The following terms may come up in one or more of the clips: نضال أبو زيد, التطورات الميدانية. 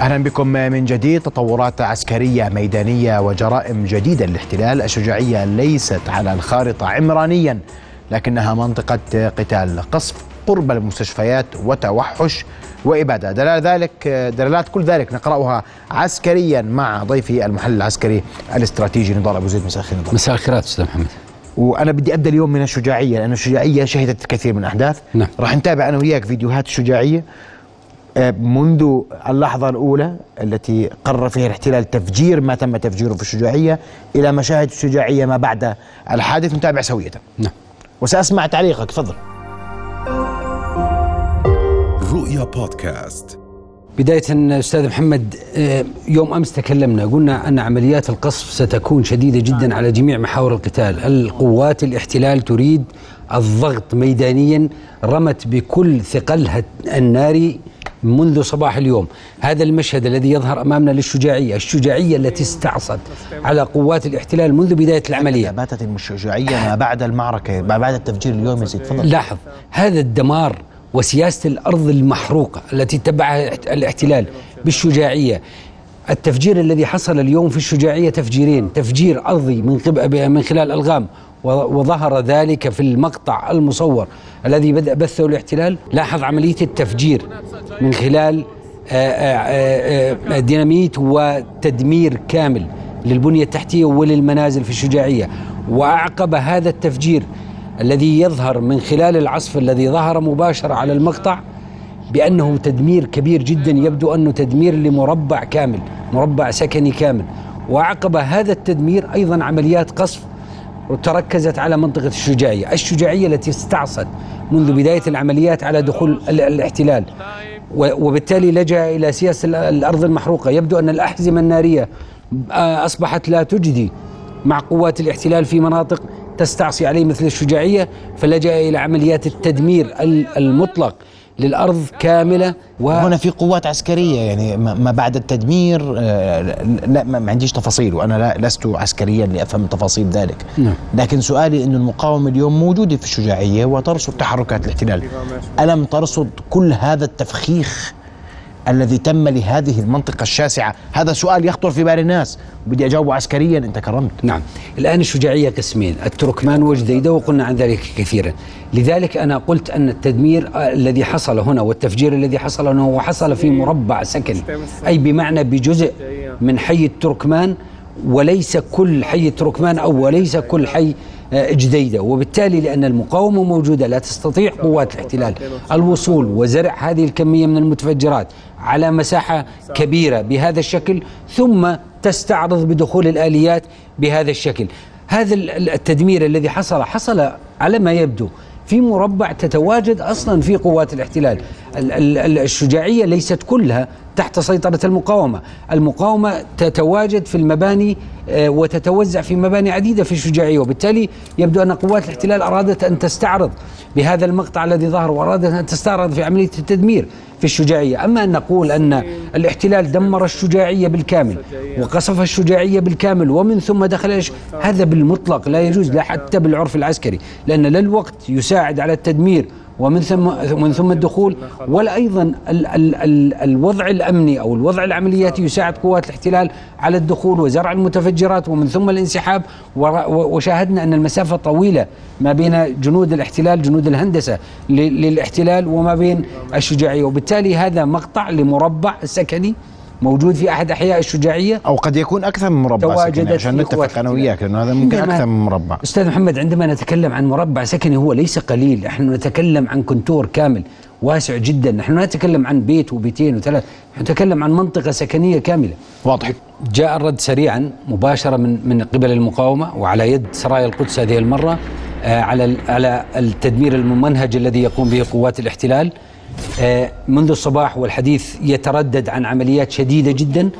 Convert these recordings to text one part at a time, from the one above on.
أهلا بكم من جديد. تطورات عسكرية ميدانية وجرائم جديدة للاحتلال. الشجاعية ليست على الخارطة عمرانيا لكنها منطقة قتال، قصف قرب المستشفيات وتوحش وإبادة. دلالات كل ذلك نقرأها عسكريا مع ضيفي المحلل العسكري الاستراتيجي نضال أبو زيد. مساء الخير نضال. مساء الخيرات أستاذ محمد. وأنا بدي أبدأ اليوم من الشجاعية، لأن الشجاعية شهدت الكثير من الأحداث. نعم. راح نتابع أنا وياك فيديوهات الشجاعية منذ اللحظة الأولى التي قرر فيها الاحتلال تفجير ما تم تفجيره في الشجاعية إلى مشاهد الشجاعية ما بعد الحادث، نتابع سوية. نعم. وسأسمع تعليقك، تفضل. رؤيا بودكاست. بداية أستاذ محمد، يوم أمس تكلمنا قلنا أن عمليات القصف ستكون شديدة جدا على جميع محاور القتال. القوات الاحتلال تريد الضغط ميدانيا، رمت بكل ثقلها الناري منذ صباح اليوم. هذا المشهد الذي يظهر أمامنا للشجاعية، الشجاعية التي استعصت على قوات الاحتلال منذ بداية العملية. باتت الشجاعية ما بعد المعركة، ما بعد التفجير اليوم. لاحظ هذا الدمار وسياسة الأرض المحروقة التي اتبعها الاحتلال بالشجاعية. التفجير الذي حصل اليوم في الشجاعية تفجيرين، تفجير أرضي من خلال ألغام، وظهر ذلك في المقطع المصور الذي بدأ بثه الاحتلال. لاحظ عملية التفجير من خلال ديناميت وتدمير كامل للبنية التحتية وللمنازل في الشجاعية. وأعقب هذا التفجير الذي يظهر من خلال العصف الذي ظهر مباشرة على المقطع بأنه تدمير كبير جدا، يبدو أنه تدمير لمربع كامل، مربع سكني كامل. وعقب هذا التدمير أيضا عمليات قصف وتركزت على منطقة الشجاعية. الشجاعية التي استعصت منذ بداية العمليات على دخول الاحتلال، وبالتالي لجأ إلى سياسة الأرض المحروقة. يبدو أن الأحزمة النارية أصبحت لا تجدي مع قوات الاحتلال في مناطق تستعصي عليه مثل الشجاعية، فلجأ إلى عمليات التدمير المطلق للأرض كاملة. وهنا في قوات عسكرية، يعني ما بعد التدمير. لا ما عنديش تفاصيل، وأنا لست عسكريا لأفهم تفاصيل ذلك. لكن سؤالي أن المقاومة اليوم موجودة في الشجاعية وترصد تحركات الاحتلال، ألم ترصد كل هذا التفخيخ الذي تم لهذه المنطقة الشاسعة؟ هذا سؤال يخطر في بال الناس، بدي أجاوب عسكريا. أنت كرمت. نعم. الآن الشجاعية قسمين، التركمان وجديدة، وقلنا عن ذلك كثيرا. لذلك أنا قلت أن التدمير الذي حصل هنا والتفجير الذي حصل هنا هو حصل في مربع سكني، أي بمعنى بجزء من حي التركمان، وليس كل حي التركمان أو وليس كل حي جديدة. وبالتالي لأن المقاومة موجودة لا تستطيع قوات الاحتلال الوصول وزرع هذه الكمية من المتفجرات على مساحة كبيرة بهذا الشكل، ثم تستعرض بدخول الآليات بهذا الشكل. هذا التدمير الذي حصل على ما يبدو في مربع تتواجد أصلا في قوات الاحتلال. الشجاعية ليست كلها تحت سيطرة المقاومة، المقاومة تتواجد في المباني وتتوزع في مباني عديدة في الشجاعية. وبالتالي يبدو أن قوات الاحتلال أرادت أن تستعرض بهذا المقطع الذي ظهر، وأرادت أن تستعرض في عملية التدمير في الشجاعية. أما أن نقول أن الاحتلال دمر الشجاعية بالكامل وقصف الشجاعية بالكامل ومن ثم دخل، هذا بالمطلق لا يجوز، لا حتى بالعرف العسكري، لأن لا الوقت يساعد على التدمير ومن ثم الدخول، ولا أيضا الوضع الأمني أو الوضع العملياتي يساعد قوات الاحتلال على الدخول وزرع المتفجرات ومن ثم الانسحاب. وشاهدنا أن المسافة طويلة ما بين جنود الاحتلال، جنود الهندسة للاحتلال، وما بين الشجاعية. وبالتالي هذا مقطع لمربع سكني موجود في أحد أحياء الشجاعية، أو قد يكون أكثر من مربع سكني، عشان نتفق أنا وياك، لأنه هذا ممكن أكثر من مربع. أستاذ محمد، عندما نتكلم عن مربع سكني هو ليس قليل، نحن نتكلم عن كنتور كامل واسع جدا، نحن لا نتكلم عن بيت وبيتين وثلاث، نحن نتكلم عن منطقة سكنية كاملة. واضح. جاء الرد سريعا مباشرة من قبل المقاومة، وعلى يد سرايا القدس هذه المرة، على التدمير الممنهج الذي يقوم به قوات الاحتلال منذ الصباح. والحديث يتردد عن عمليات شديدة جدا.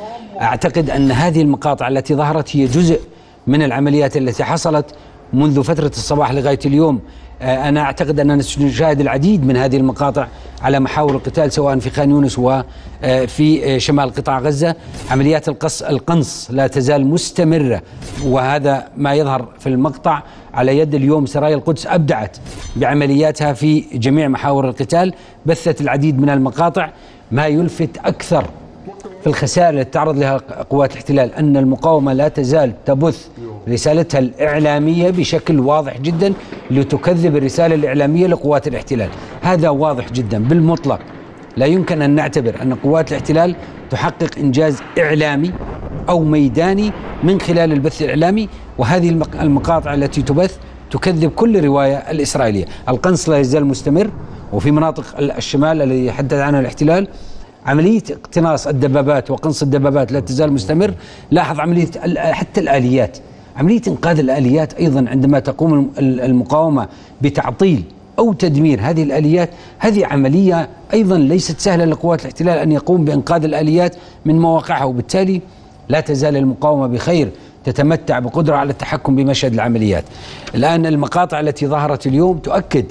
أعتقد أن هذه المقاطع التي ظهرت هي جزء من العمليات التي حصلت منذ فترة الصباح لغاية اليوم. أنا أعتقد أننا نشاهد العديد من هذه المقاطع على محاور القتال، سواء في خان يونس وفي شمال قطاع غزة. عمليات القنص لا تزال مستمرة، وهذا ما يظهر في المقطع على يد اليوم. سرايا القدس أبدعت بعملياتها في جميع محاور القتال، بثت العديد من المقاطع. ما يلفت أكثر في الخسائر التي تعرض لها قوات الاحتلال، أن المقاومة لا تزال تبث رسالتها الإعلامية بشكل واضح جدا لتكذب الرسالة الإعلامية لقوات الاحتلال. هذا واضح جدا بالمطلق، لا يمكن أن نعتبر أن قوات الاحتلال تحقق إنجاز إعلامي أو ميداني من خلال البث الإعلامي، وهذه المقاطع التي تبث تكذب كل رواية الإسرائيلية. القنص لا يزال مستمر، وفي مناطق الشمال التي يتحدث عنها الاحتلال عملية اقتناص الدبابات وقنص الدبابات لا تزال مستمر. لاحظ عملية حتى الآليات، عملية إنقاذ الآليات أيضا عندما تقوم المقاومة بتعطيل أو تدمير هذه الآليات، هذه عملية أيضا ليست سهلة لقوات الاحتلال أن يقوم بإنقاذ الآليات من مواقعها، وبالتالي لا تزال المقاومة بخير تتمتع بقدرة على التحكم بمشهد العمليات. الآن المقاطع التي ظهرت اليوم تؤكد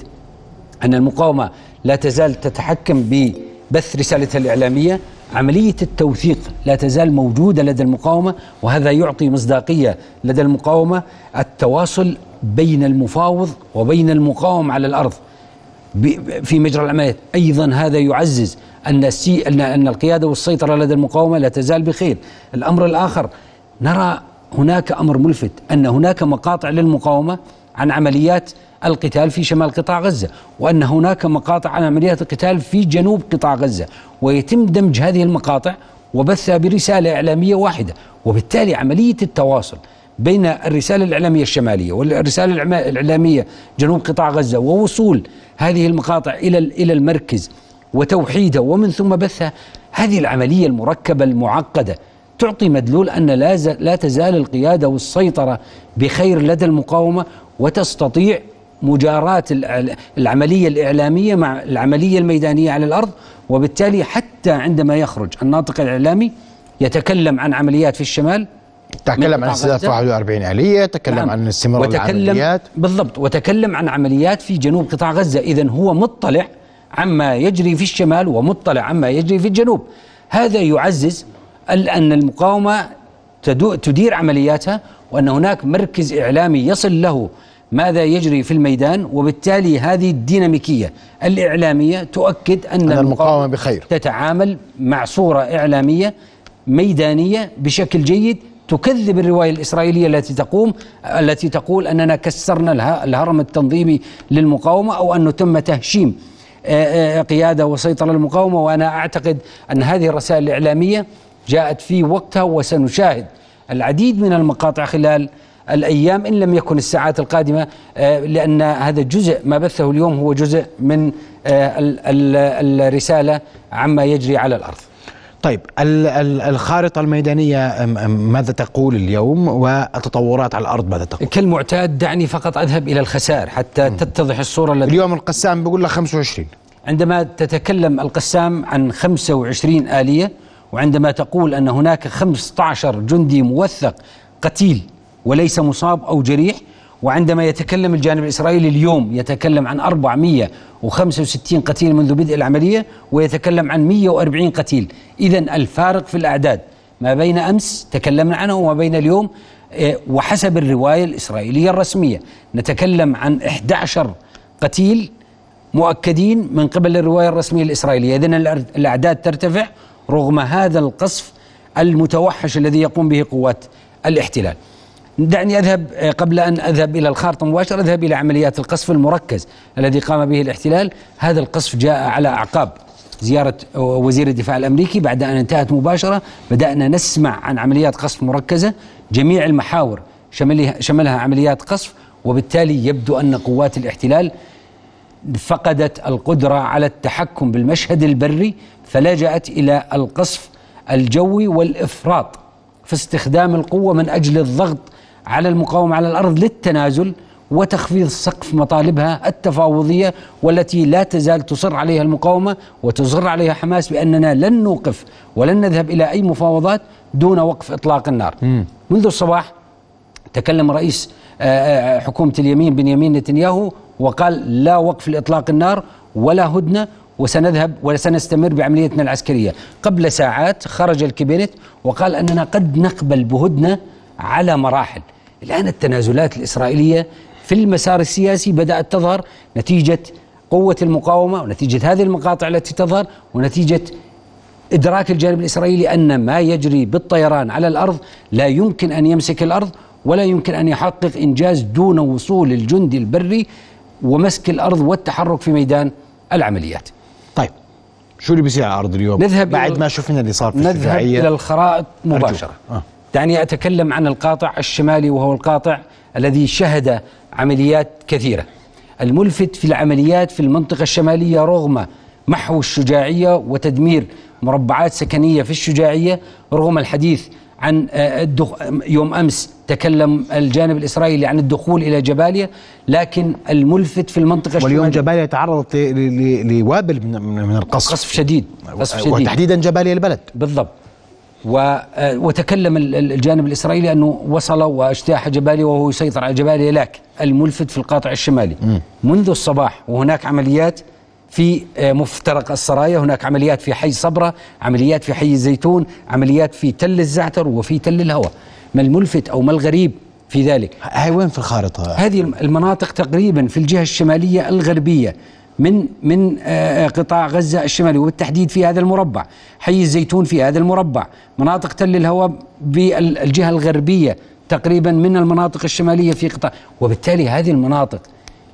أن المقاومة لا تزال تتحكم ببث رسالتها الإعلامية، عملية التوثيق لا تزال موجودة لدى المقاومة، وهذا يعطي مصداقية لدى المقاومة. التواصل بين المفاوض وبين المقاوم على الأرض في مجرى العمليات أيضا هذا يعزز أن القيادة والسيطرة لدى المقاومة لا تزال بخير. الأمر الآخر، نرى هناك أمر ملفت أن هناك مقاطع للمقاومة عن عمليات القتال في شمال قطاع غزة، وأن هناك مقاطع عن عمليات القتال في جنوب قطاع غزة، ويتم دمج هذه المقاطع وبثها برسالة إعلامية واحدة، وبالتالي عملية التواصل بين الرسالة الإعلامية الشمالية والرسالة الإعلامية جنوب قطاع غزة ووصول هذه المقاطع إلى المركز وتوحيده ومن ثم بثها، هذه العملية المركبة المعقدة تعطي مدلول أن لا تزال القيادة والسيطرة بخير لدى المقاومة، وتستطيع مجاراة العملية الإعلامية مع العملية الميدانية على الأرض. وبالتالي حتى عندما يخرج الناطق الإعلامي يتكلم عن عمليات في الشمال، تكلم عن استهداف 41 آلية، تكلم عن استمرار العمليات بالضبط، وتكلم عن عمليات في جنوب قطاع غزة. إذن هو مطلع عما يجري في الشمال ومطلع عما يجري في الجنوب. هذا يعزز أن المقاومة تدير عملياتها، وأن هناك مركز إعلامي يصل له ماذا يجري في الميدان، وبالتالي هذه الديناميكية الإعلامية تؤكد أن المقاومة بخير، تتعامل مع صورة إعلامية ميدانية بشكل جيد تكذب الرواية الإسرائيلية التي تقول أننا كسرنا الهرم التنظيمي للمقاومة، أو أنه تم تهشيم قيادة وسيطرة للمقاومة. وأنا أعتقد أن هذه الرسائل الإعلامية جاءت في وقتها، وسنشاهد العديد من المقاطع خلال الأيام إن لم يكن الساعات القادمة، لأن هذا جزء ما بثه اليوم هو جزء من الرسالة عما يجري على الأرض. طيب، الخارطة الميدانية ماذا تقول اليوم، والتطورات على الأرض ماذا تقول؟ كالمعتاد دعني فقط أذهب إلى الخسائر حتى تتضح الصورة. اليوم القسام بيقول له 25، عندما تتكلم القسام عن 25 آلية، وعندما تقول أن هناك 15 جندي موثق قتيل وليس مصاب أو جريح، وعندما يتكلم الجانب الإسرائيلي اليوم يتكلم عن 465 قتيل منذ بدء العملية، ويتكلم عن 140 قتيل. إذن الفارق في الأعداد ما بين أمس تكلمنا عنه وما بين اليوم، وحسب الرواية الإسرائيلية الرسمية نتكلم عن 11 قتيل مؤكدين من قبل الرواية الرسمية الإسرائيلية. إذن الأعداد ترتفع رغم هذا القصف المتوحش الذي يقوم به قوات الاحتلال. دعني أذهب قبل أن أذهب إلى الخارطة مباشرة، أذهب إلى عمليات القصف المركز الذي قام به الاحتلال. هذا القصف جاء على أعقاب زيارة وزير الدفاع الأمريكي، بعد أن انتهت مباشرة بدأنا نسمع عن عمليات قصف مركزة، جميع المحاور شملها عمليات قصف، وبالتالي يبدو أن قوات الاحتلال فقدت القدرة على التحكم بالمشهد البري، فلجأت إلى القصف الجوي والإفراط في استخدام القوة من أجل الضغط على المقاومة على الأرض للتنازل وتخفيض سقف مطالبها التفاوضية، والتي لا تزال تصر عليها المقاومة وتصر عليها حماس بأننا لن نوقف ولن نذهب إلى أي مفاوضات دون وقف إطلاق النار. منذ الصباح تكلم رئيس حكومة اليمين بنيامين نتنياهو وقال لا وقف لإطلاق النار ولا هدنة، وسنذهب وسنستمر بعمليتنا العسكرية. قبل ساعات خرج الكابينت وقال أننا قد نقبل بهدنة على مراحل. الآن التنازلات الإسرائيلية في المسار السياسي بدأت تظهر نتيجة قوة المقاومة، ونتيجة هذه المقاطع التي تظهر، ونتيجة إدراك الجانب الإسرائيلي أن ما يجري بالطيران على الأرض لا يمكن أن يمسك الأرض ولا يمكن أن يحقق إنجاز دون وصول الجندي البري ومسك الأرض والتحرك في ميدان العمليات. طيب شو اللي بيصير على الأرض اليوم؟ نذهب بعد ما شفنا اللي صار في الشفاعية، نذهب إلى الخرائط مباشرة. دعني أتكلم عن القاطع الشمالي، وهو القاطع الذي شهد عمليات كثيرة. الملفت في العمليات في المنطقة الشمالية رغم محو الشجاعية وتدمير مربعات سكنية في الشجاعية، رغم الحديث عن يوم أمس تكلم الجانب الإسرائيلي عن الدخول إلى جباليا، لكن الملفت في المنطقة الشمالية، واليوم جباليا تعرضت لوابل من القصف، قصف شديد، وتحديدا جباليا البلد بالضبط. وتكلم الجانب الإسرائيلي أنه وصل واجتاح جباليا وهو يسيطر على جباليا. لكن الملفت في القاطع الشمالي منذ الصباح وهناك عمليات في مفترق السرايا، هناك عمليات في حي صبرة، عمليات في حي الزيتون، عمليات في تل الزعتر وفي تل الهوى. ما الملفت أو ما الغريب في ذلك؟ هاي وين في الخارطة؟ هذه المناطق تقريبا في الجهة الشمالية الغربية من قطاع غزة الشمالي، وبالتحديد في هذا المربع، حي الزيتون في هذا المربع، مناطق تل الهوى بالجهة الغربية تقريبا من المناطق الشمالية في قطاع. وبالتالي هذه المناطق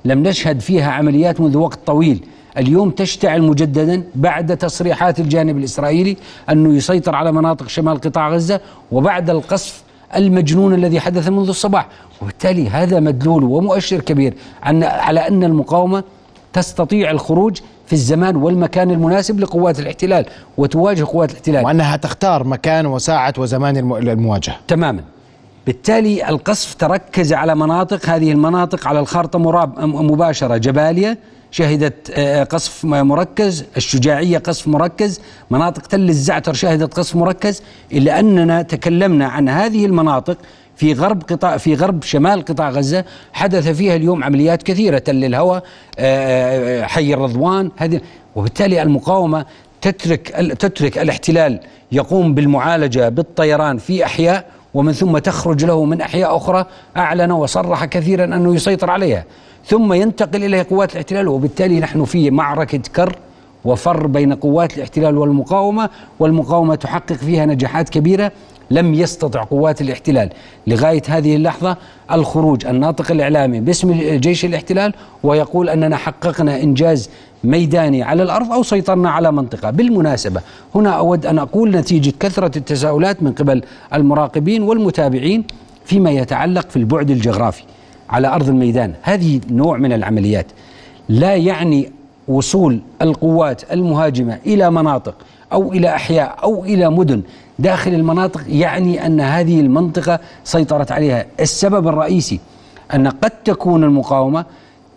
لم نشهد فيها عمليات منذ وقت طويل، اليوم تشتعل مجددا بعد تصريحات الجانب الإسرائيلي أنه يسيطر على مناطق شمال قطاع غزة، وبعد القصف المجنون الذي حدث منذ الصباح. وبالتالي هذا مدلول ومؤشر كبير على أن المقاومة تستطيع الخروج في الزمان والمكان المناسب لقوات الاحتلال وتواجه قوات الاحتلال، وأنها تختار مكان وساعة وزمان المواجهة تماما. بالتالي القصف تركز على مناطق، هذه المناطق على الخارطة مباشرة، جباليا شهدت قصف مركز، الشجاعية قصف مركز، مناطق تل الزعتر شهدت قصف مركز، إلا أننا تكلمنا عن هذه المناطق في غرب شمال قطاع غزة حدث فيها اليوم عمليات كثيرة، تل الهوى، حي الرضوان، هذه. وبالتالي المقاومة تترك الاحتلال يقوم بالمعالجة بالطيران في أحياء، ومن ثم تخرج له من أحياء أخرى أعلن وصرح كثيرا أنه يسيطر عليها، ثم ينتقل إلى قوات الاحتلال. وبالتالي نحن في معركة كر وفر بين قوات الاحتلال والمقاومة، والمقاومة تحقق فيها نجاحات كبيرة لم يستطع قوات الاحتلال لغاية هذه اللحظة الخروج. الناطق الإعلامي باسم جيش الاحتلال ويقول أننا حققنا إنجاز ميداني على الأرض أو سيطرنا على منطقة. بالمناسبة هنا أود أن أقول نتيجة كثرة التساؤلات من قبل المراقبين والمتابعين فيما يتعلق في البعد الجغرافي على أرض الميدان، هذه نوع من العمليات لا يعني وصول القوات المهاجمة إلى مناطق أو إلى أحياء أو إلى مدن داخل المناطق يعني أن هذه المنطقة سيطرت عليها. السبب الرئيسي أن قد تكون المقاومة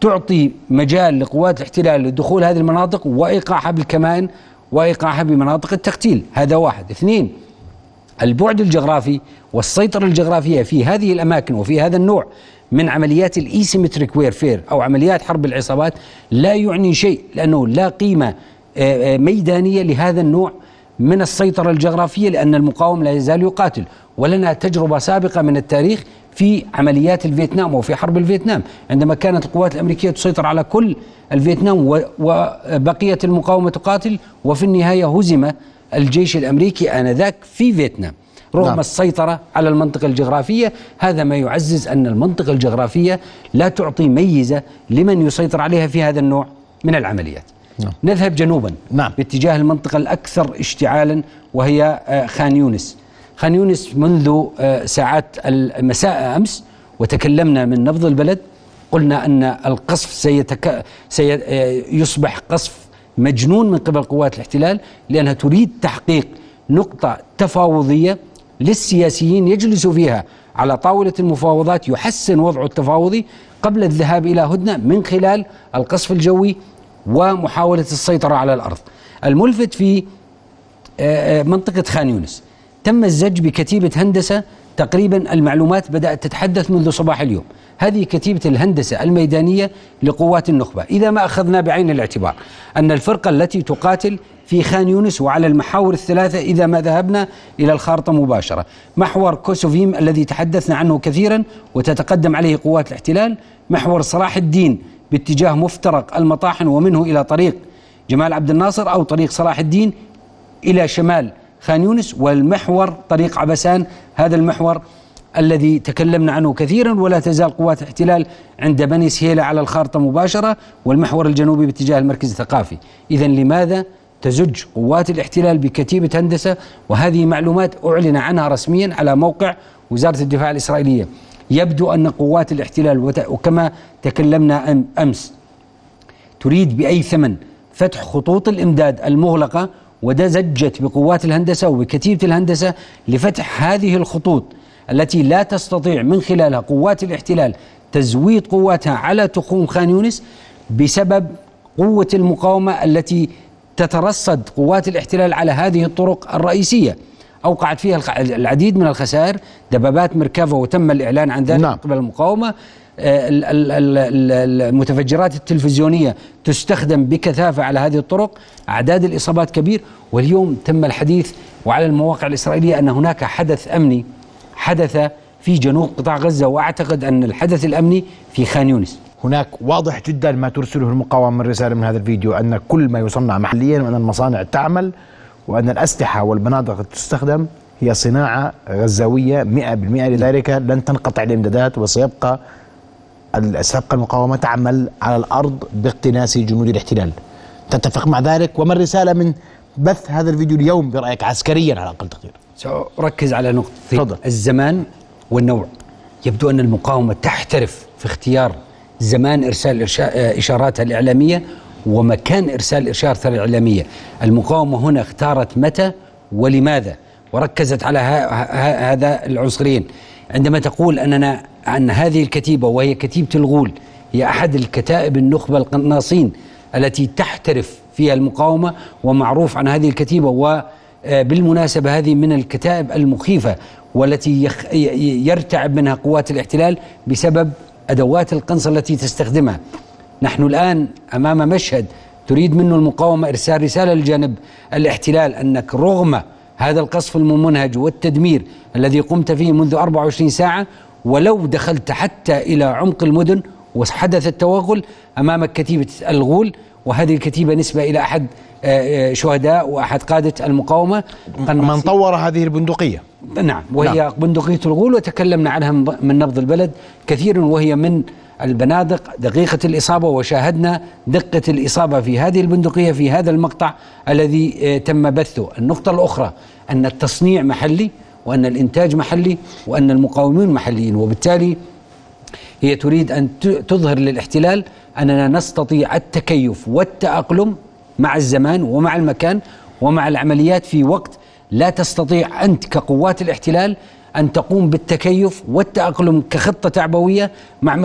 تعطي مجال لقوات الاحتلال لدخول هذه المناطق وإيقاعها بالكمائن وإيقاعها بمناطق التقتيل، هذا واحد. اثنين، البعد الجغرافي والسيطرة الجغرافية في هذه الأماكن وفي هذا النوع من عمليات الإيسيمتريك ويرفير أو عمليات حرب العصابات لا يعني شيء، لأنه لا قيمة ميدانية لهذا النوع من السيطرة الجغرافية، لأن المقاوم لا يزال يقاتل. ولنا تجربة سابقة من التاريخ في عمليات الفيتنام وفي حرب الفيتنام عندما كانت القوات الأمريكية تسيطر على كل الفيتنام وبقية المقاومة تقاتل، وفي النهاية هزم الجيش الأمريكي آنذاك في فيتنام رغم السيطرة على المنطقة الجغرافية. هذا ما يعزز أن المنطقة الجغرافية لا تعطي ميزة لمن يسيطر عليها في هذا النوع من العمليات. نذهب جنوبا باتجاه المنطقة الأكثر اشتعالا وهي خان يونس. خان يونس منذ ساعات المساء أمس وتكلمنا من نبض البلد، قلنا أن القصف سيصبح قصف مجنون من قبل قوات الاحتلال، لأنها تريد تحقيق نقطة تفاوضية للسياسيين يجلسوا فيها على طاولة المفاوضات يحسن وضعه التفاوضي قبل الذهاب إلى هدنة من خلال القصف الجوي ومحاولة السيطرة على الأرض. الملفت في منطقة خان يونس تم الزج بكتيبة هندسة، تقريبا المعلومات بدأت تتحدث منذ صباح اليوم، هذه كتيبة الهندسة الميدانية لقوات النخبة. إذا ما أخذنا بعين الاعتبار أن الفرقة التي تقاتل في خان يونس وعلى المحاور الثلاثة، إذا ما ذهبنا إلى الخارطة مباشرة، محور كوسوفيم الذي تحدثنا عنه كثيرا وتتقدم عليه قوات الاحتلال، محور صلاح الدين باتجاه مفترق المطاحن ومنه إلى طريق جمال عبد الناصر أو طريق صلاح الدين، إلى شمال خان يونس والمحور طريق عبسان، هذا المحور الذي تكلمنا عنه كثيرا ولا تزال قوات الاحتلال عند بني سهيلة على الخارطة مباشرة، والمحور الجنوبي باتجاه المركز الثقافي. إذا لماذا تزج قوات الاحتلال بكتيبة هندسة؟ وهذه معلومات أعلن عنها رسميا على موقع وزارة الدفاع الإسرائيلية. يبدو أن قوات الاحتلال وكما تكلمنا أمس تريد بأي ثمن فتح خطوط الإمداد المغلقة، وزجت بقوات الهندسة وبكتيبة الهندسة لفتح هذه الخطوط التي لا تستطيع من خلالها قوات الاحتلال تزويد قواتها على تخوم خان يونس بسبب قوة المقاومة التي تترصد قوات الاحتلال على هذه الطرق الرئيسية. أوقعت فيها العديد من الخسائر، دبابات مركبة وتم الإعلان عن ذلك قبل المقاومة، المتفجرات التلفزيونية تستخدم بكثافة على هذه الطرق، أعداد الإصابات كبير. واليوم تم الحديث وعلى المواقع الإسرائيلية أن هناك حدث أمني حدث في جنوب قطاع غزة، وأعتقد أن الحدث الأمني في خان يونس. هناك واضح جدا ما ترسله المقاومة من رسالة من هذا الفيديو، أن كل ما يصنع محليا وأن المصانع تعمل وأن الأسلحة والبنادق التي تستخدم هي صناعة غزاوية 100%، لذلك لن تنقطع الإمدادات وسيبقى المقاومة تعمل على الأرض باقتناس جنود الاحتلال. تتفق مع ذلك؟ وما الرسالة من بث هذا الفيديو اليوم برأيك عسكريا على أقل تقدير؟ سأركز على نقطتين، الزمان والنوع. يبدو أن المقاومة تحترف في اختيار زمان إرسال إشاراتها الإعلامية ومكان إرسال إشارتها الإعلامية. المقاومة هنا اختارت متى ولماذا، وركزت على هذا العنصرين. عندما تقول أننا عن هذه الكتيبة وهي كتيبة الغول، هي أحد الكتائب النخبة القناصين التي تحترف فيها المقاومة، ومعروف عن هذه الكتيبة، وبالمناسبة هذه من الكتائب المخيفة والتي يرتعب منها قوات الاحتلال بسبب أدوات القنص التي تستخدمها. نحن الآن أمام مشهد تريد منه المقاومة إرسال رسالة لجانب الاحتلال أنك رغم هذا القصف الممنهج والتدمير الذي قمت فيه منذ 24 ساعة، ولو دخلت حتى إلى عمق المدن وحدث التوغل، أمامك كتيبة الغول، وهذه الكتيبة نسبة إلى أحد شهداء وأحد قادة المقاومة من طور هذه البندقية. نعم، وهي نعم. بندقية الغول، وتكلمنا عنها من نبض البلد كثيرا، وهي من البنادق دقيقة الإصابة، وشاهدنا دقة الإصابة في هذه البندقية في هذا المقطع الذي تم بثه. النقطة الأخرى أن التصنيع محلي وأن الإنتاج محلي وأن المقاومين محليين، وبالتالي هي تريد أن تظهر للاحتلال أننا نستطيع التكيف والتأقلم مع الزمان ومع المكان ومع العمليات، في وقت لا تستطيع أنت كقوات الاحتلال أن تقوم بالتكيف والتأقلم كخطة تعبوية مع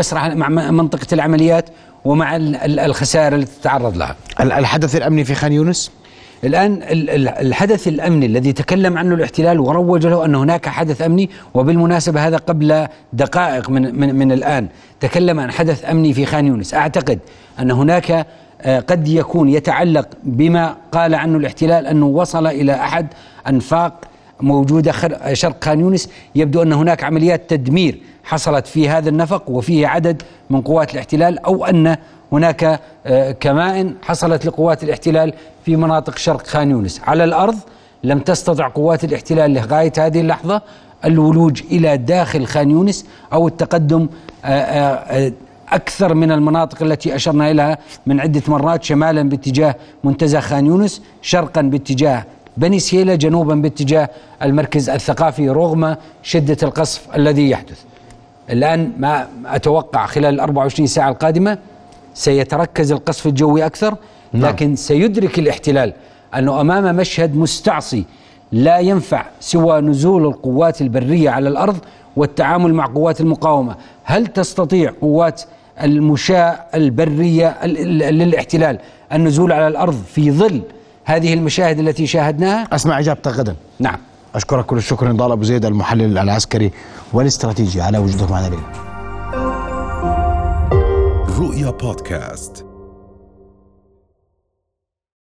منطقة العمليات ومع الخسائر التي تتعرض لها. الحدث الأمني في خان يونس؟ الآن الحدث الأمني الذي تكلم عنه الاحتلال وروج له أن هناك حدث أمني، وبالمناسبة هذا قبل دقائق من الآن تكلم عن حدث أمني في خان يونس. أعتقد أن هناك قد يكون يتعلق بما قال عنه الاحتلال أنه وصل إلى أحد أنفاق موجودة شرق خان يونس. يبدو أن هناك عمليات تدمير حصلت في هذا النفق وفيه عدد من قوات الاحتلال، أو أن هناك كمائن حصلت لقوات الاحتلال في مناطق شرق خان يونس. على الأرض لم تستطع قوات الاحتلال لغاية هذه اللحظة الولوج إلى داخل خان يونس أو التقدم أكثر من المناطق التي أشرنا إليها من عدة مرات، شمالا باتجاه منتزه خان يونس، شرقا باتجاه بني سهيلة، جنوبا باتجاه المركز الثقافي، رغم شدة القصف الذي يحدث. الآن ما أتوقع خلال ال 24 ساعة القادمة سيتركز القصف الجوي أكثر، لكن سيدرك الاحتلال أنه أمام مشهد مستعصي لا ينفع سوى نزول القوات البرية على الأرض والتعامل مع قوات المقاومة. هل تستطيع قوات المشاة البرية للاحتلال النزول على الأرض في ظل هذه المشاهد التي شاهدناها؟ أسمع إجابتك غدا. نعم، أشكرك كل الشكر نضال أبو زيد المحلل العسكري والاستراتيجي على وجودك معنا اليوم. رؤيا بودكاست.